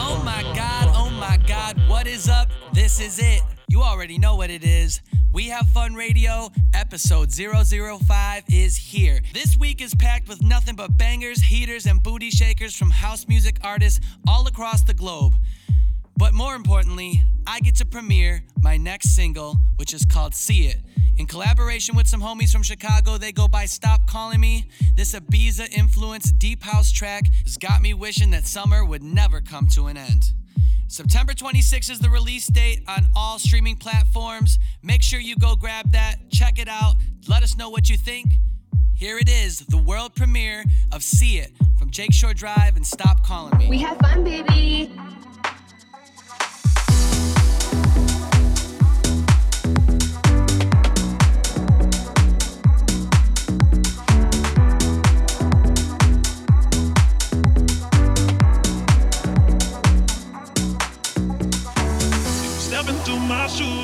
Oh my God, what is up? This is it. You already know what it is. We Have Fun Radio, episode 005 is here. This week is packed with nothing but bangers, heaters, and booty shakers from house music artists all across the globe. But more importantly, I get to premiere my next single, which is called See It. In collaboration with some homies from Chicago, they go by Stop Calling Me. This Ibiza-influenced deep house track has got me wishing that summer would never come to an end. September 26th is the release date on all streaming platforms. Make sure you go grab that, check it out, let us know what you think. Here it is, the world premiere of See It from Jake Shore Drive and Stop Calling Me. We have fun, baby.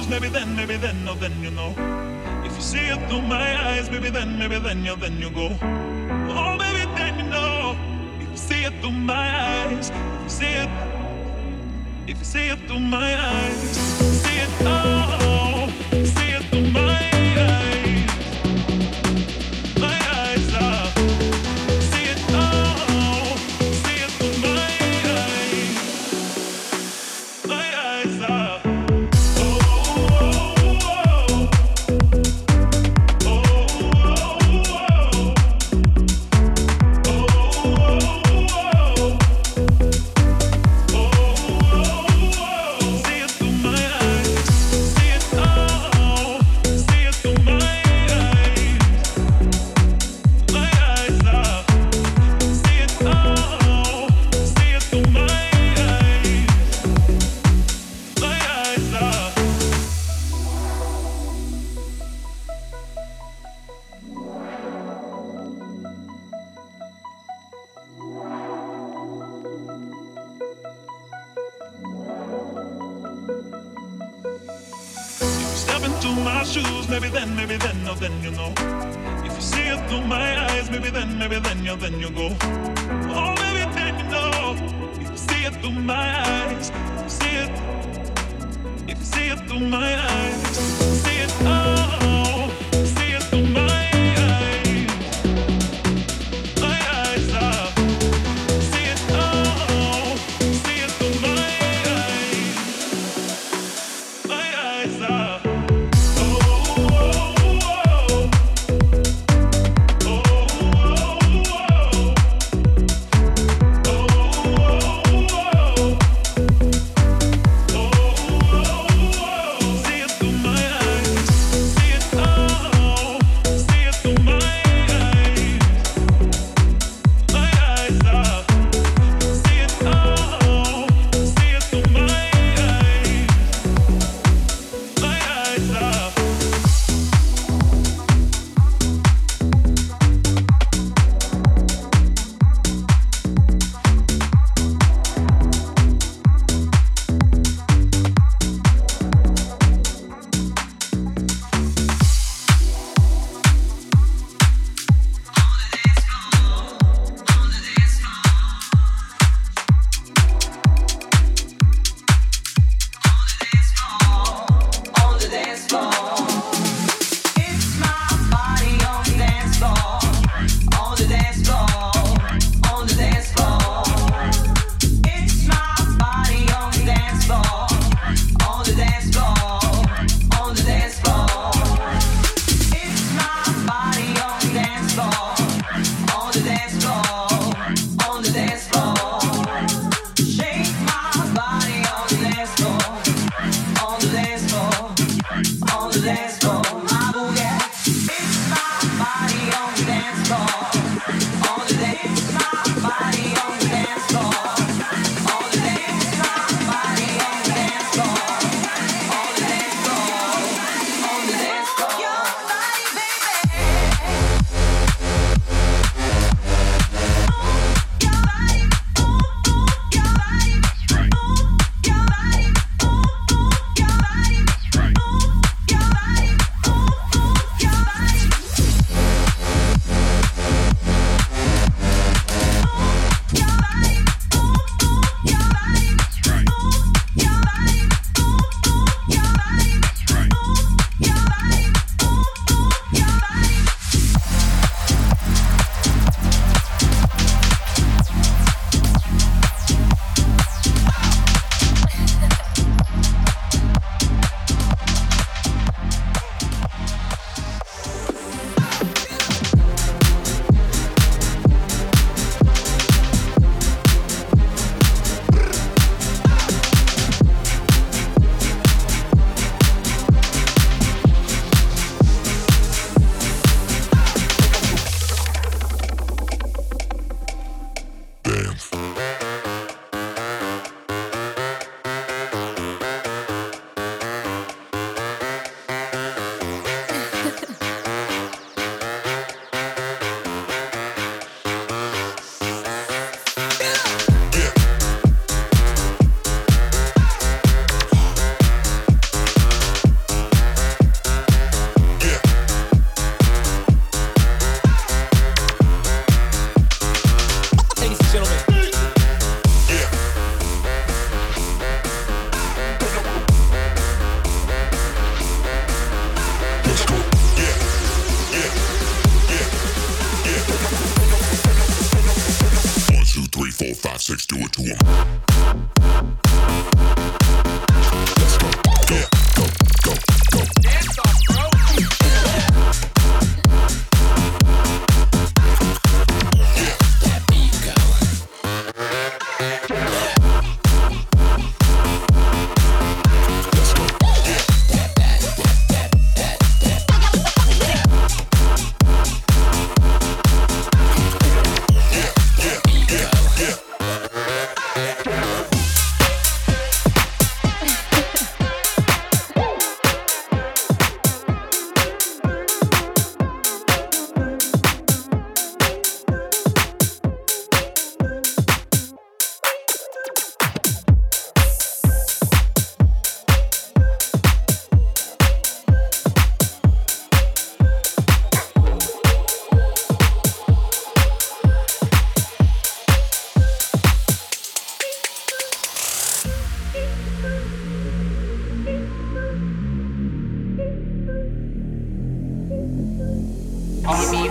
Maybe then, maybe then, oh then you know. If you see it through my eyes, maybe then, oh then you go. Oh, maybe then you know. If you see it through my eyes, if you see it through my eyes, see it, oh, see it through my eyes.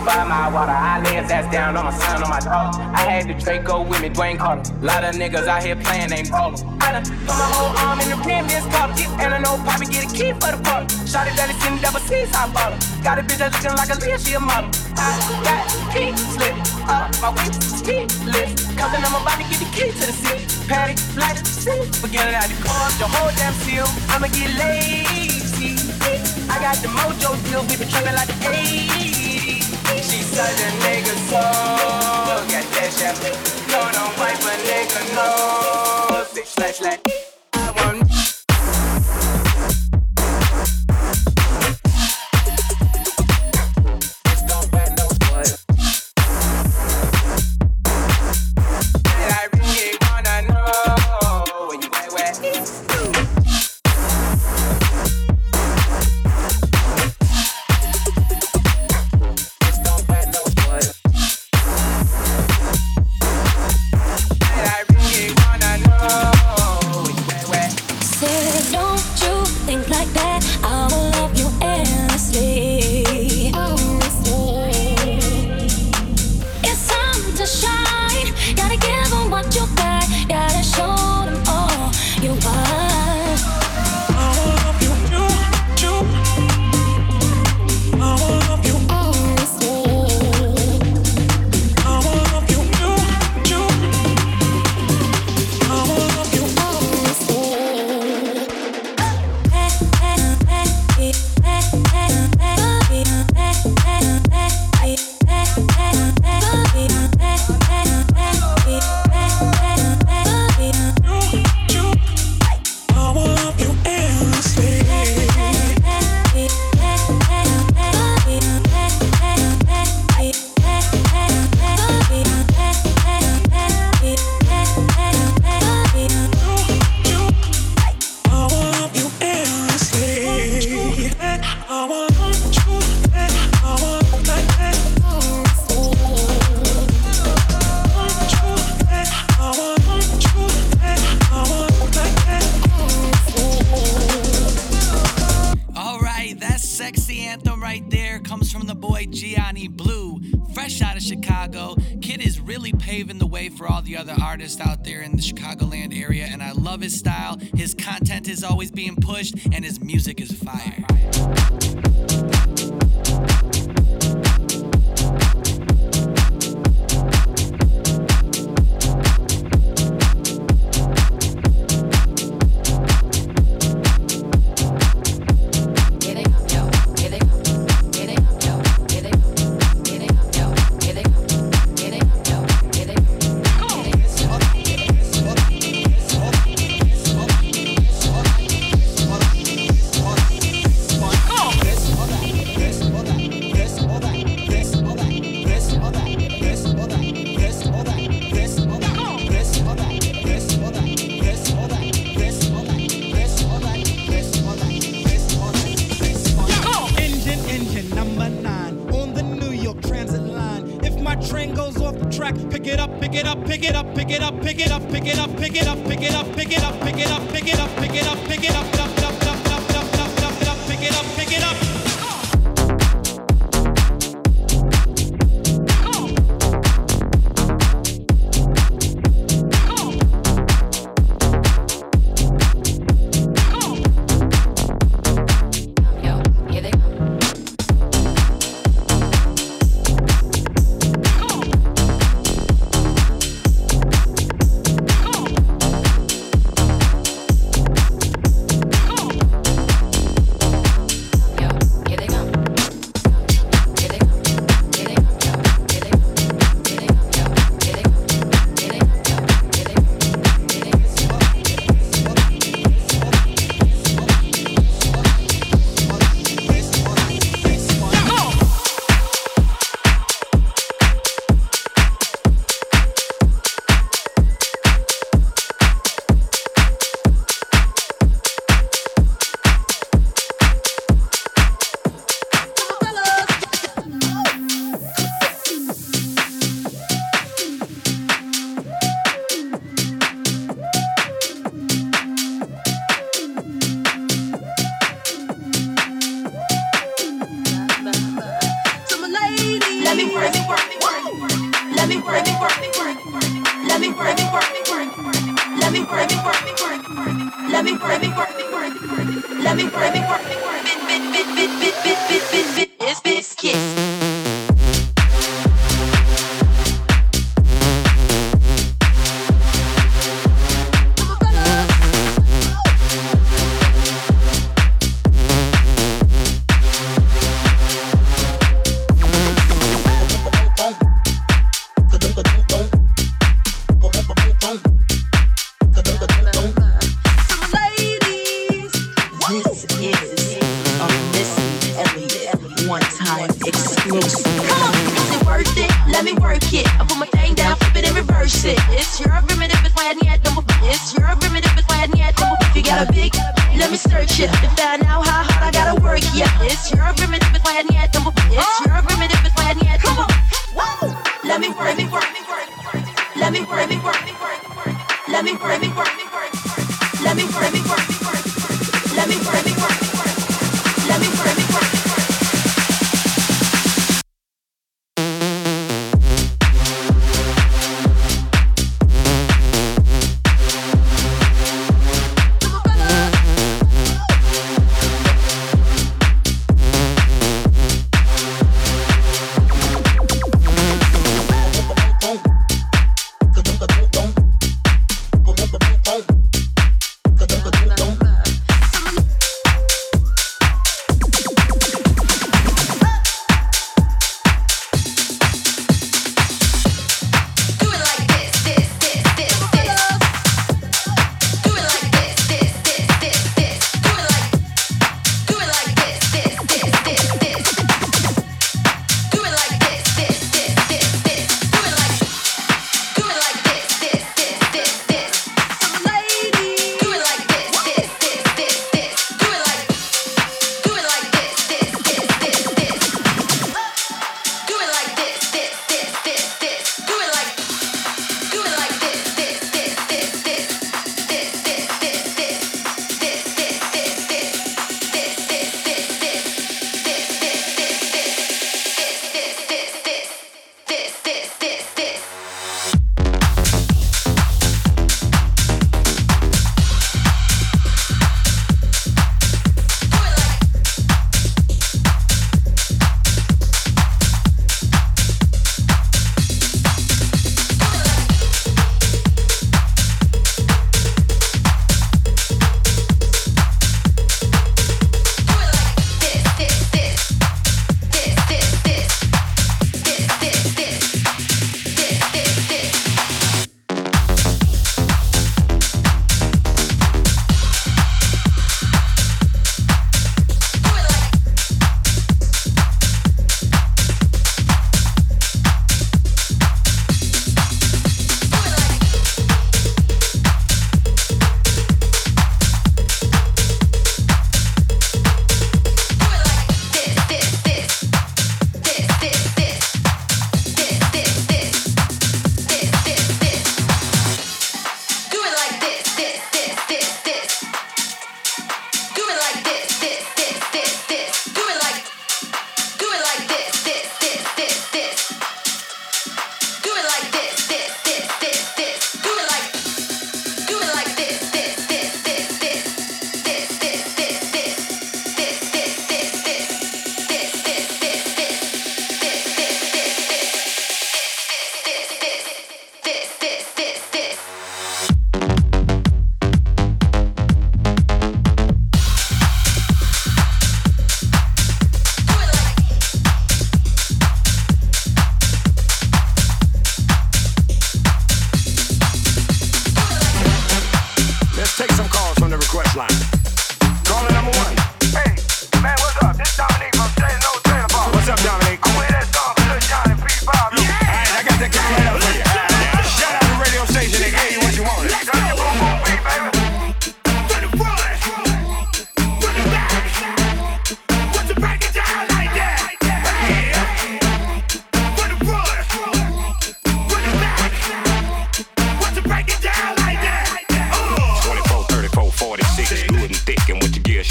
5 mile water. I lay his ass down on my son, on my daughter. I had the Draco with me, Dwayne Carter. Lot of niggas out here playing, ain't ballin'. I done put my whole arm in the rim, this collar. And I know Poppy get a key for the party. Shot it, that it's in double C's, I bought her. Got a bitch that's looking like a Leah, she a model. I got key slip up my waist, key lift. Cousin, I'm about to get the key to the city. Patty, black, see, forget it out the car, the whole damn seal. I'ma get lazy. I got the mojo deal, we been trapping like the 80s. She such a nigga, so got that champagne. No, don't wipe a nigga, no. Six, slash, slash. I want.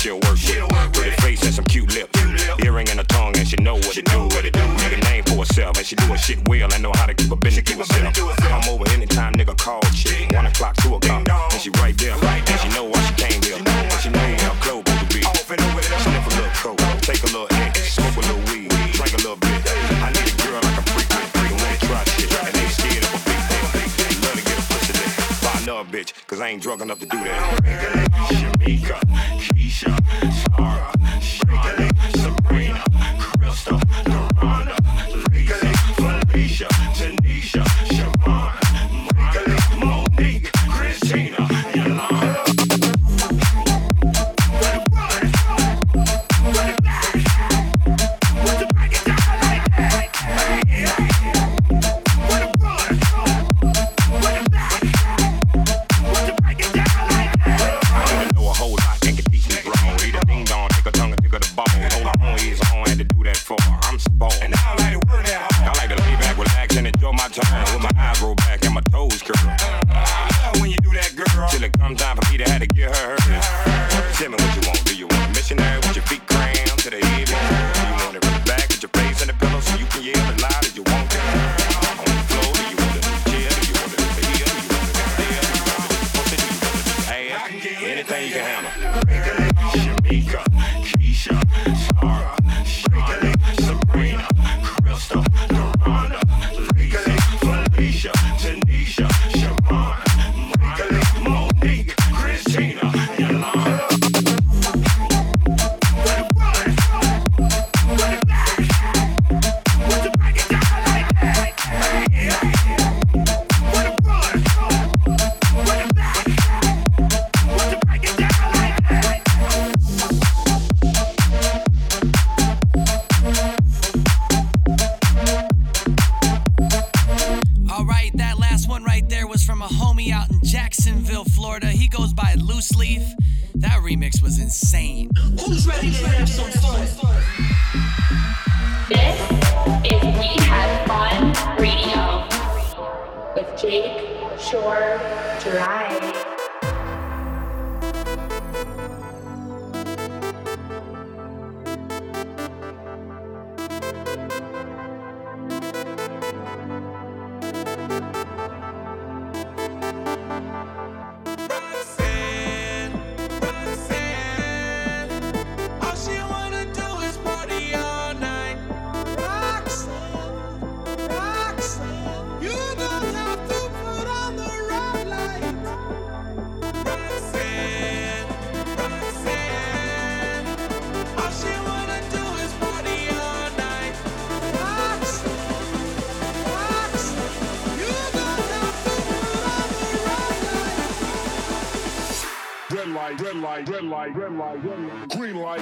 Your work. right there. Right there. She know why she came here. She know how close we could be. She never look cold. Take a little hit, smoke a little weed, drink a little bit. I need a girl like a freak, freaking wanna try shit. And they scared of a big thing. Love to get a pussy there. Buy another bitch, cause I ain't drunk enough to do that. Shamika, Keisha, Sarah, Charlotte, Sabrina, Crystal, Doronda, Lisa, Felicia, Tanisha, Siobhan, Monique, Christina, Yolanda. Red light, green light.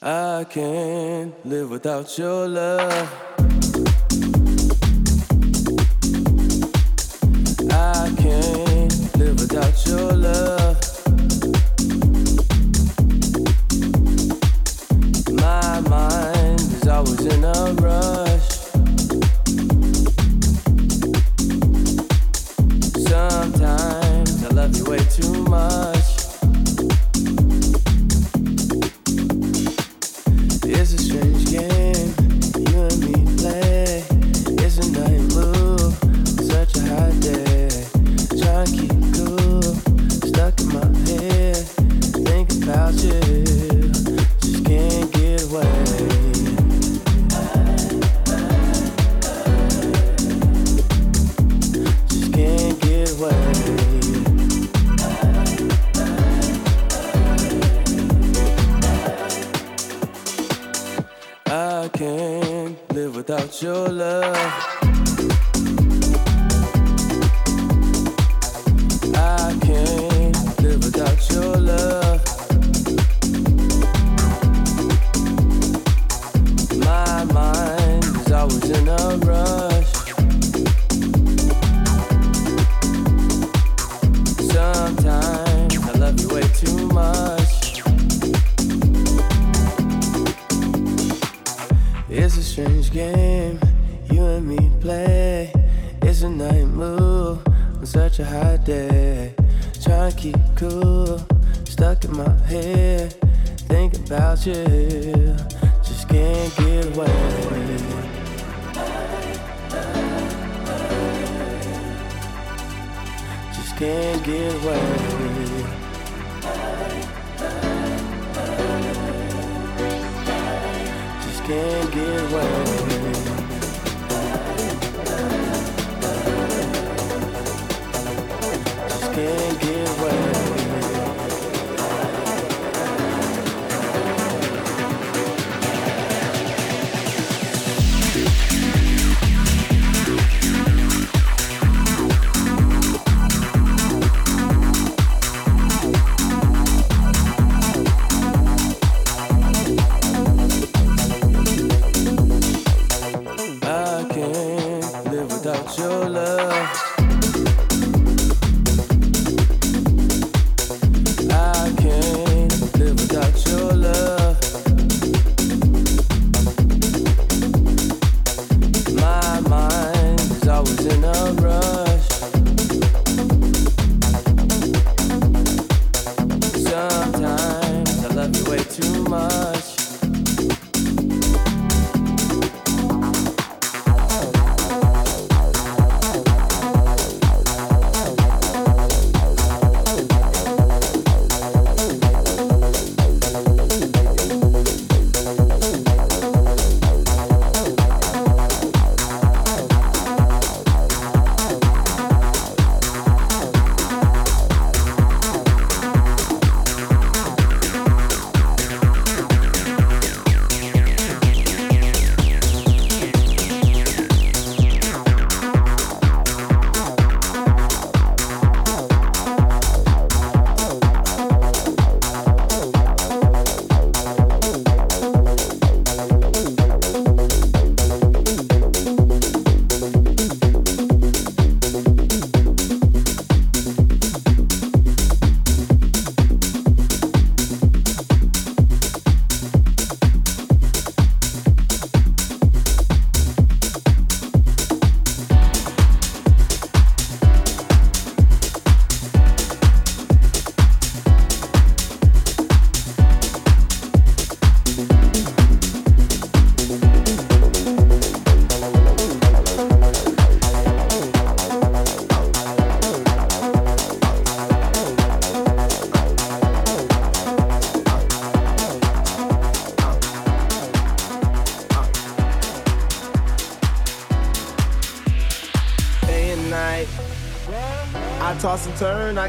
I can't live without your love. I can't live without your love. My mind is always in a rush. Sometimes I love you way too much. It's a strange game you and me play. It's a night move, such a hot day. Trying to keep cool, stuck in my head. Thinking about you, just can't get away. I can't live without your love. I can't live without your love. My mind is always in a rush. Sometimes I love you way too much. It's a strange game you and me play. It's a night move on such a hot day. Trying to keep cool, stuck in my head. Thinking about you, just can't get away. Just can't get away. Can't get away. Just can't get away. Turn, I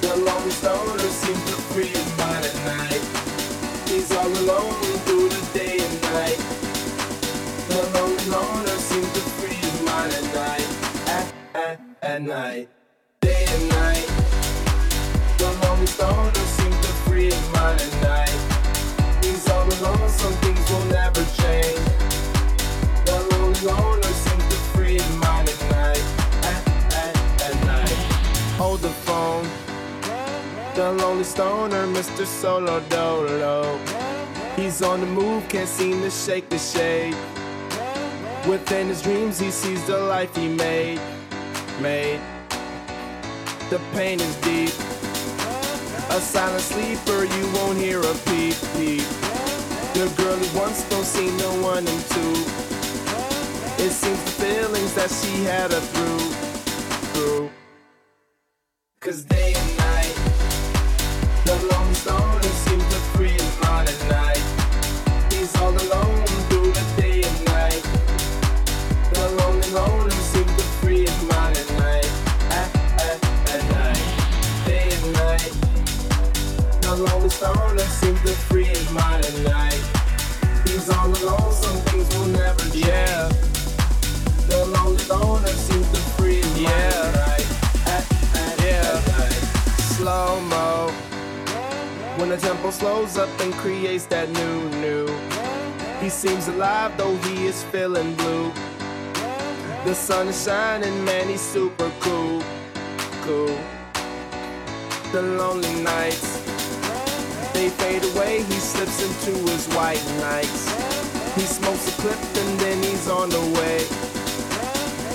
the loneliest loner seems to free his mind at night. He's all alone through the day and night. The loneliest loner seems to free his mind at night. At night, day and night. The loneliest loner seems to free his mind at night. He's all alone, some things will never change. The loneliest loner seems to free his mind at night. Hold the phone, the lonely stoner, Mr. Solo Dolo. He's on the move, can't seem to shake the shade. Within his dreams, he sees the life he made. The pain is deep, a silent sleeper, you won't hear a peep. The girl he wants don't seem to want him to. It seems the feelings that she had her through. Cause day and night, the loneliest loner seems to free his mind at night. He's all alone through the day and night. The loneliest loner seems to free his mind at night. At night, day and night. The loneliest loner seems to free his mind at night. He's all alone, some things will never change. Yeah. The loneliest loner seems to free his mind at night. Slow-mo, when the tempo slows up and creates that new. He seems alive though he is feeling blue. The sun is shining, man, he's super cool. The lonely nights, they fade away, he slips into his white nights. He smokes a clip and then he's on the way.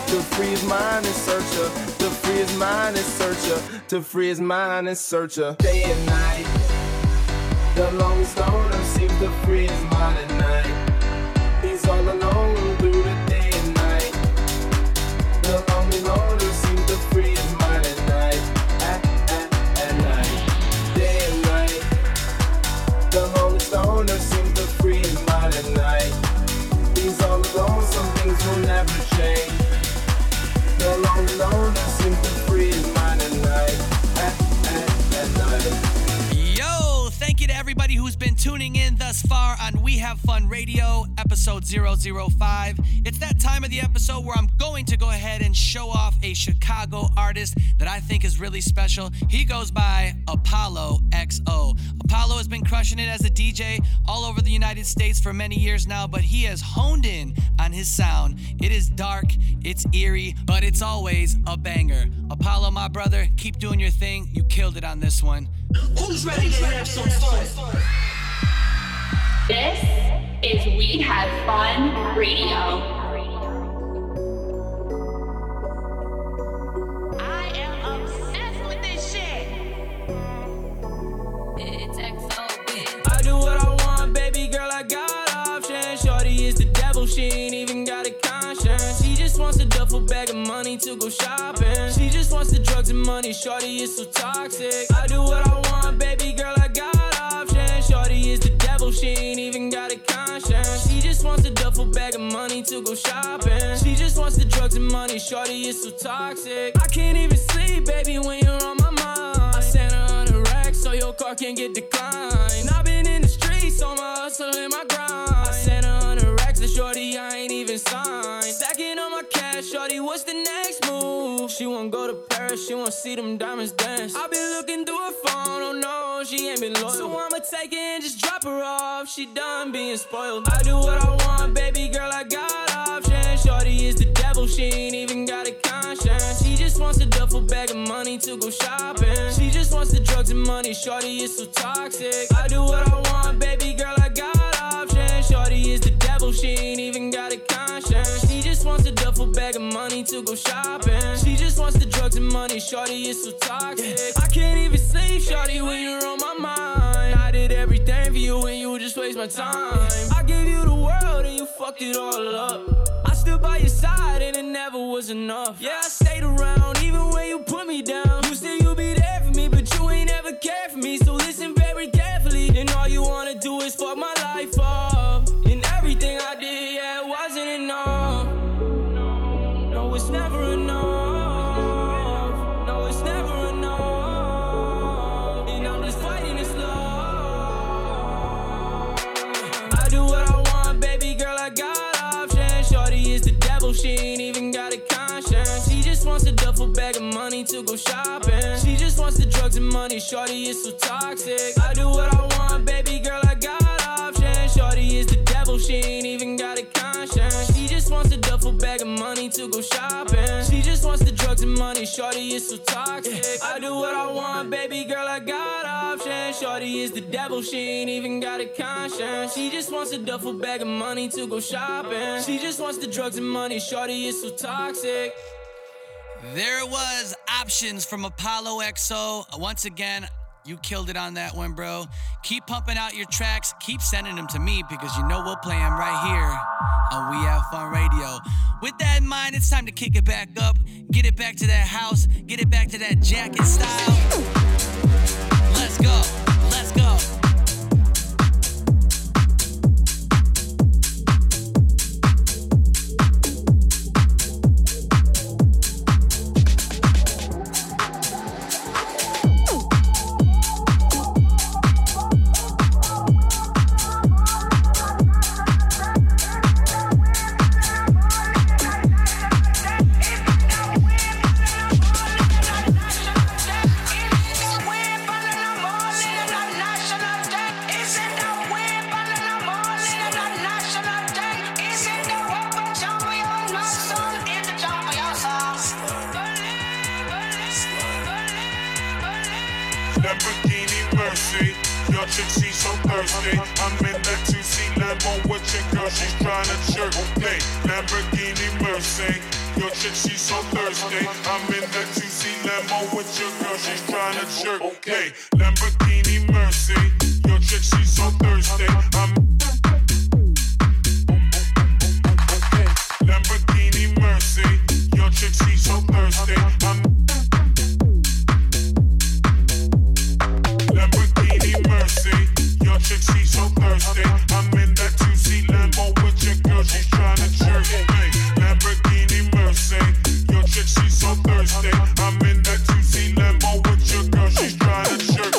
To free his mind and searcher. Day and night, the loneliest loner seems to free his mind at night. He's all alone through the day and night. The lonely loner seems to free his mind at night. At night, day and night. The loneliest loner seems to free his mind at night. He's all alone, some things will never change. The lonely loner seems to free his mind at night. At night. Yo, thank you to everybody who's been tuning in thus far on We Have Fun Radio, episode 005. It's that time of the episode where I'm going to go ahead and show off a Chicago artist that I think is really special. He goes by Apollo XO. Apollo has been crushing it as a DJ all over the United States for many years now, but he has honed in on his sound. It is dark, it's eerie, but it's always a banger. Apollo, my brother, keep doing your thing. You killed it on this one. Who's ready to have some fun? This is We Have Fun Radio. She ain't even got a conscience. She just wants a duffel bag of money to go shopping. She just wants the drugs and money. Shorty is so toxic. I do what I want, baby girl, I got options. Shorty is the devil, she ain't even got a conscience. She just wants a duffel bag of money to go shopping. She just wants the drugs and money. Shorty is so toxic. I can't even sleep, baby, when you're on my mind. I sent her on a rack so your car can't get declined. I've been in the streets, on my hustle and my grind. I sent her on a rack, so shorty, I ain't even signed. Stacking on my cash, shorty, what's the next move? She won't go to Paris, she won't see them diamonds dance. I been looking through her phone, oh no, she ain't been loyal. So I'ma take it and just drop her off, she done being spoiled. I do what I want, baby girl, I got options. Shorty is the devil, she ain't even got a conscience. She just wants a duffel bag of money to go shopping. She just wants the drugs and money, shorty is so toxic. I do what I want, baby girl, I got options. Shorty is the devil, she ain't even got a conscience. She just wants a duffel bag of money to go shopping. She just wants the drugs and money, shorty is so toxic. Yeah. I can't even sleep, shorty, when you're on my mind. I did everything for you and you just waste my time. I gave you the world and you fucked it all up. I stood by your side and it never was enough. Yeah, I stayed around even when you put me down. You said you'd be there for me, but you ain't ever cared for me. So listen very carefully, and all you wanna just fucked my life up. And everything I did, yeah, it wasn't enough. No, it's never enough. No, it's never enough. And I'm just fighting this love. I do what I want, baby girl, I got options. Shorty is the devil, she ain't even got a conscience. She just wants a duffel bag of money to go shopping. She just wants the drugs and money, shorty is so toxic. I do what I want, baby girl, I got options. Shorty is the devil, she ain't even got a conscience. She just wants a duffel bag of money to go shopping. She just wants the drugs and money, shorty is so toxic. I do what I want, baby girl, I got options. Shorty is the devil, she ain't even got a conscience. She just wants a duffel bag of money to go shopping. She just wants the drugs and money, shorty is so toxic. There it was, Options from Apollo XO. Once again, you killed it on that one, bro. Keep pumping out your tracks. Keep sending them to me because you know we'll play them right here on We Have Fun Radio. With that in mind, it's time to kick it back up. Get it back to that house. Get it back to that jacket style. Let's go. Let's go. I'm in that 2C limo with your girl, she's trying to jerk.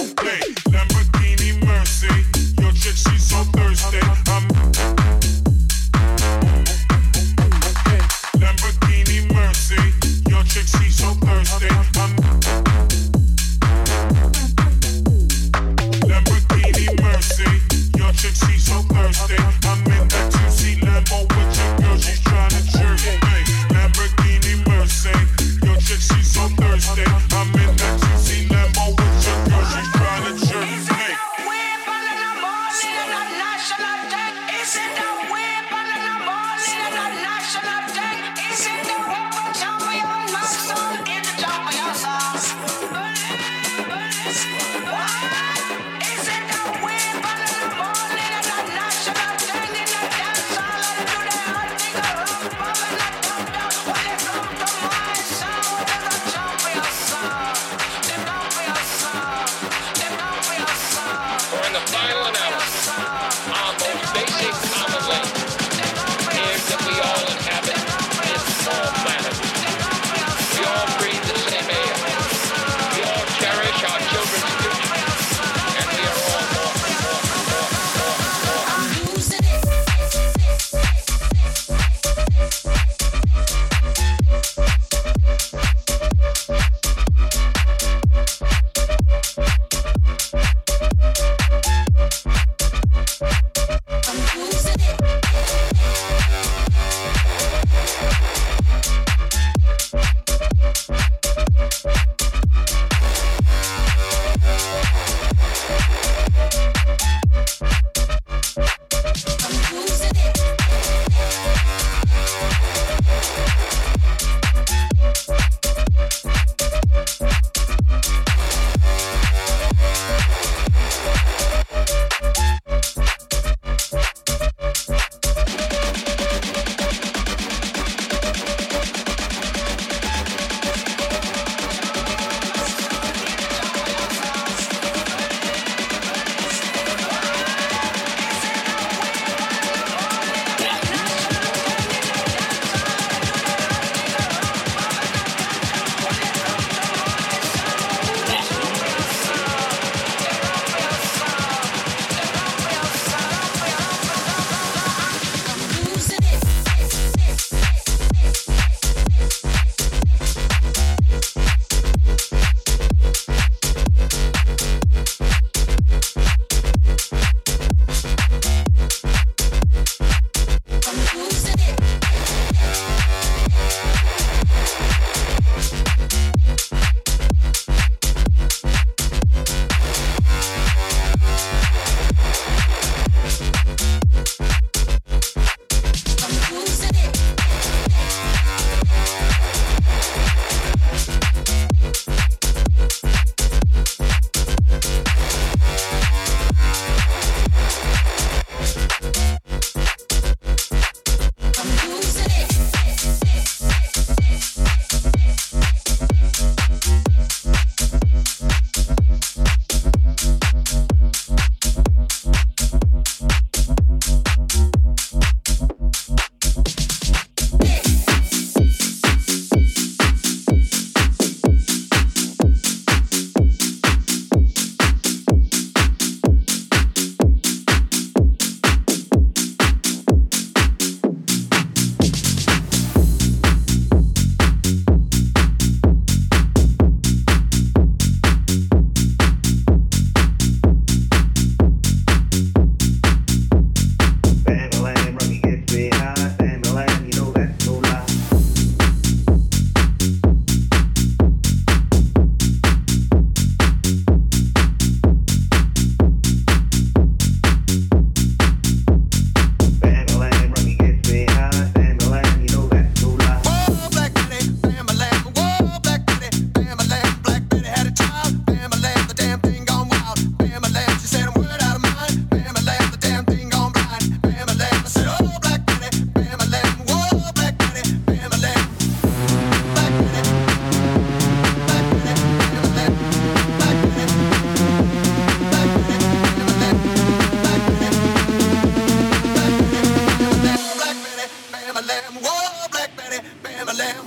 bam-a-lam, whoa, black betty, bam-a-lam.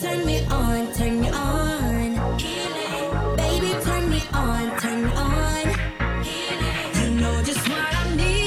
Turn me on, you know just what I need.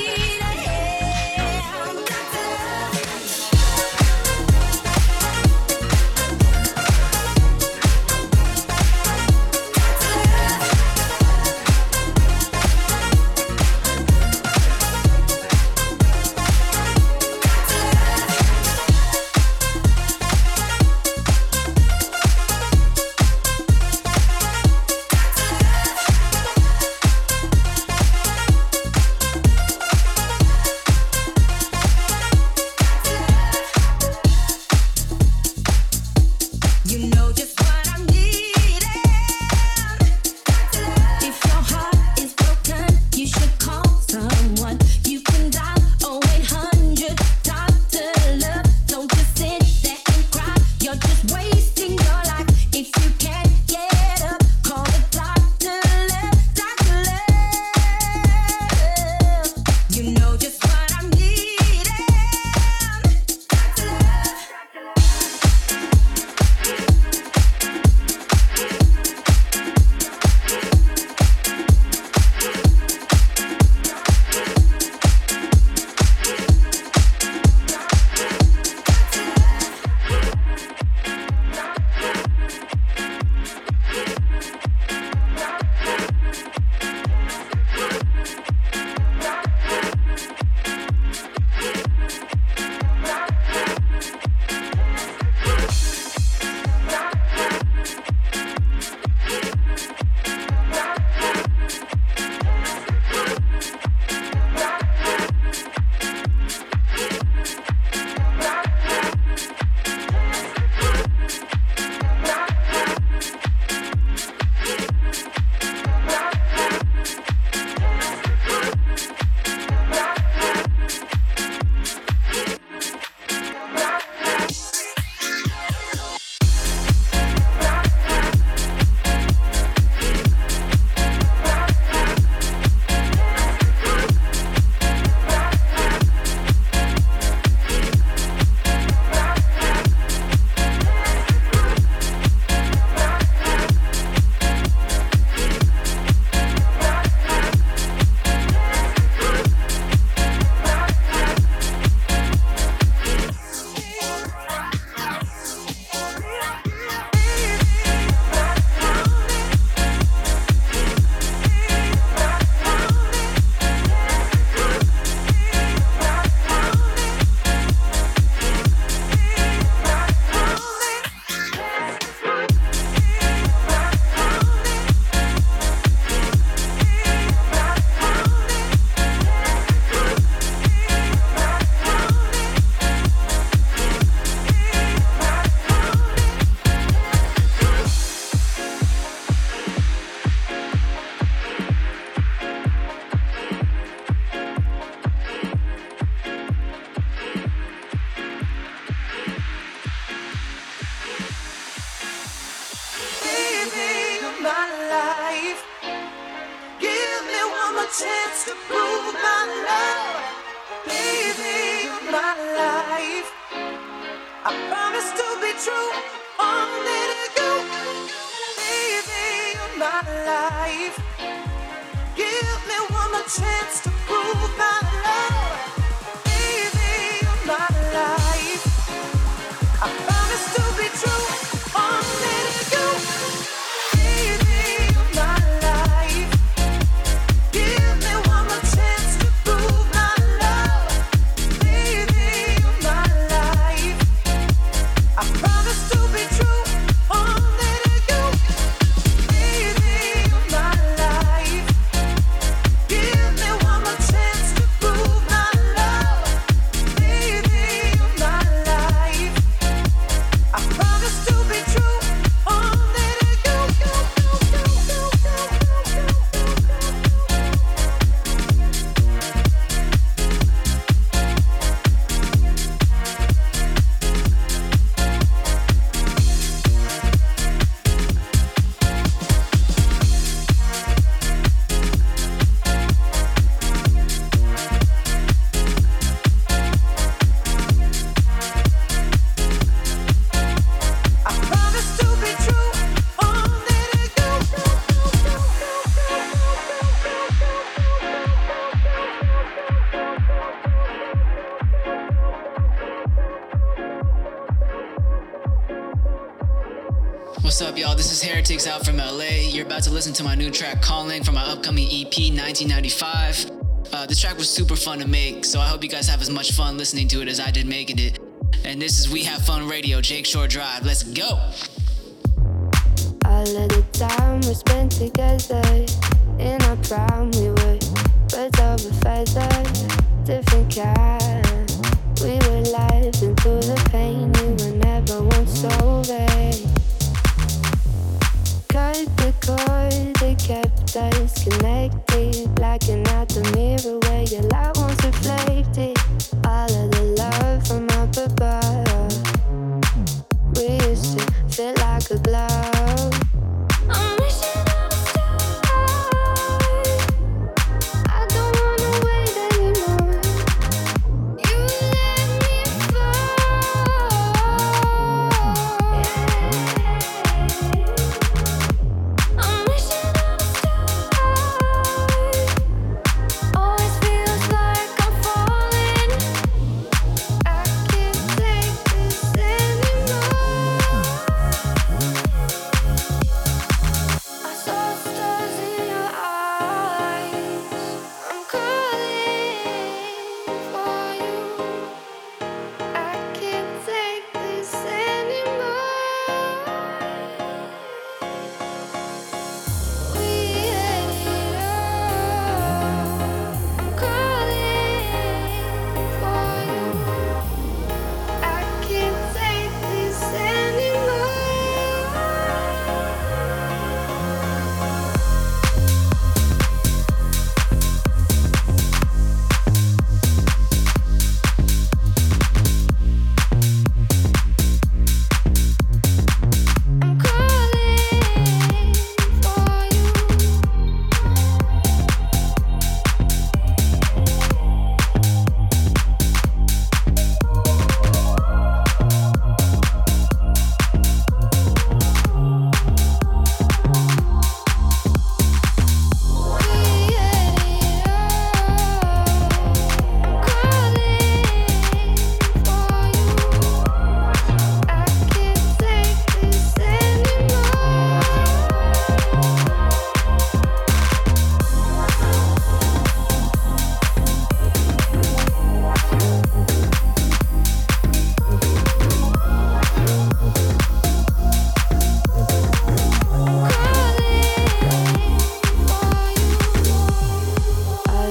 chance to prove my love, baby, you're my life. I promise to be true, only to you, baby, you're my life. Give me one more chance to prove my love, baby, you're my life. I promise to be true, only to you, baby, you're my life. Give me one more chance to prove my love, baby, you're my life. I promise to be true, only to you, baby, you're my life. Give me one more chance to prove my love, baby, you're my life. I promise to be true, only to you, I promise to be true, only to you. What's up, y'all? This is Heretics out from LA. You're about to listen to my new track, Calling, from my upcoming EP, 1995. This track was super fun to make, so I hope you guys have as much fun listening to it as I did making it. And this is We Have Fun Radio, Jake Shore Drive. Let's go! All of the time we spent together, in our prime we were birds of a feather, different kind. We were laughing through the pain, you were never once over. Cut the cord that kept us connected, blacking out the mirror where your light once reflected. All of the love from up above, we used to feel like a glove. I'm wishing on a star, I don't wanna wait anymore. You let me fall, yeah. I'm wishing on a star, always feels like I'm falling. I can't take this anymore. I saw stars in your eyes. I'm calling for you. I can't take this anymore. We had it all. I'm calling for you. I can't take this anymore. I'm calling for you. We had it all. I'm calling for you. I can't take this anymore. All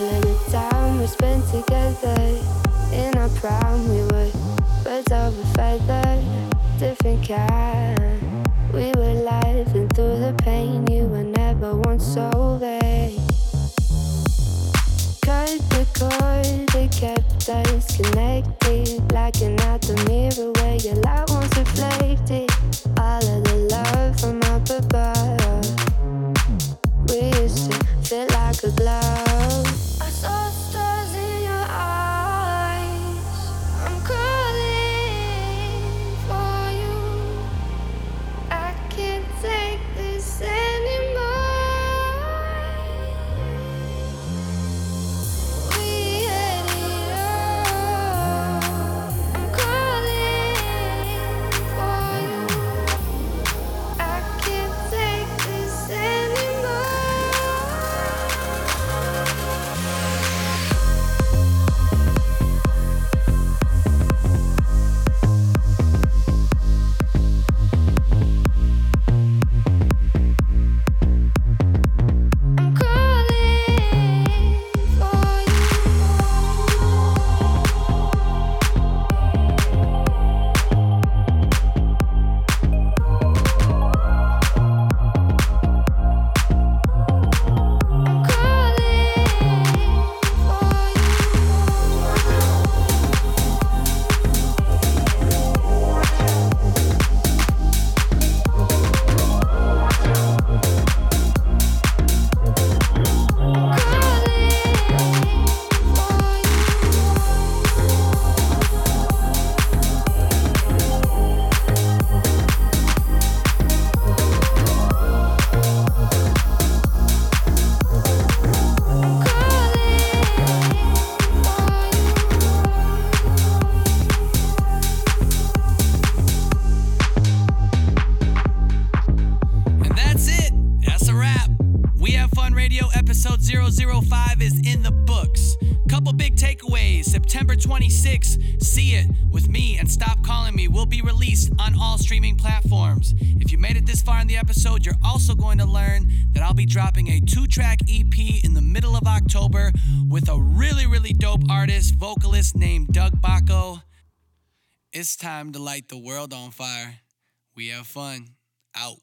of the time we spent together, in our prime we were birds of a feather, different kind. We were laughing through the pain, you were never once over. Cut the cord that kept us connected, blacking out the mirror where your light once reflected. All of the love from up above, we used to feel like a glove. Episode 005 is in the books. Couple big takeaways. September 26th, See It with me and Stop Calling Me will be released on all streaming platforms. If you made it this far in the episode, you're also going to learn that I'll be dropping a 2-track EP in the middle of October with a really, really dope artist, vocalist named Doug Baco. It's time to light the world on fire. We have fun. Out.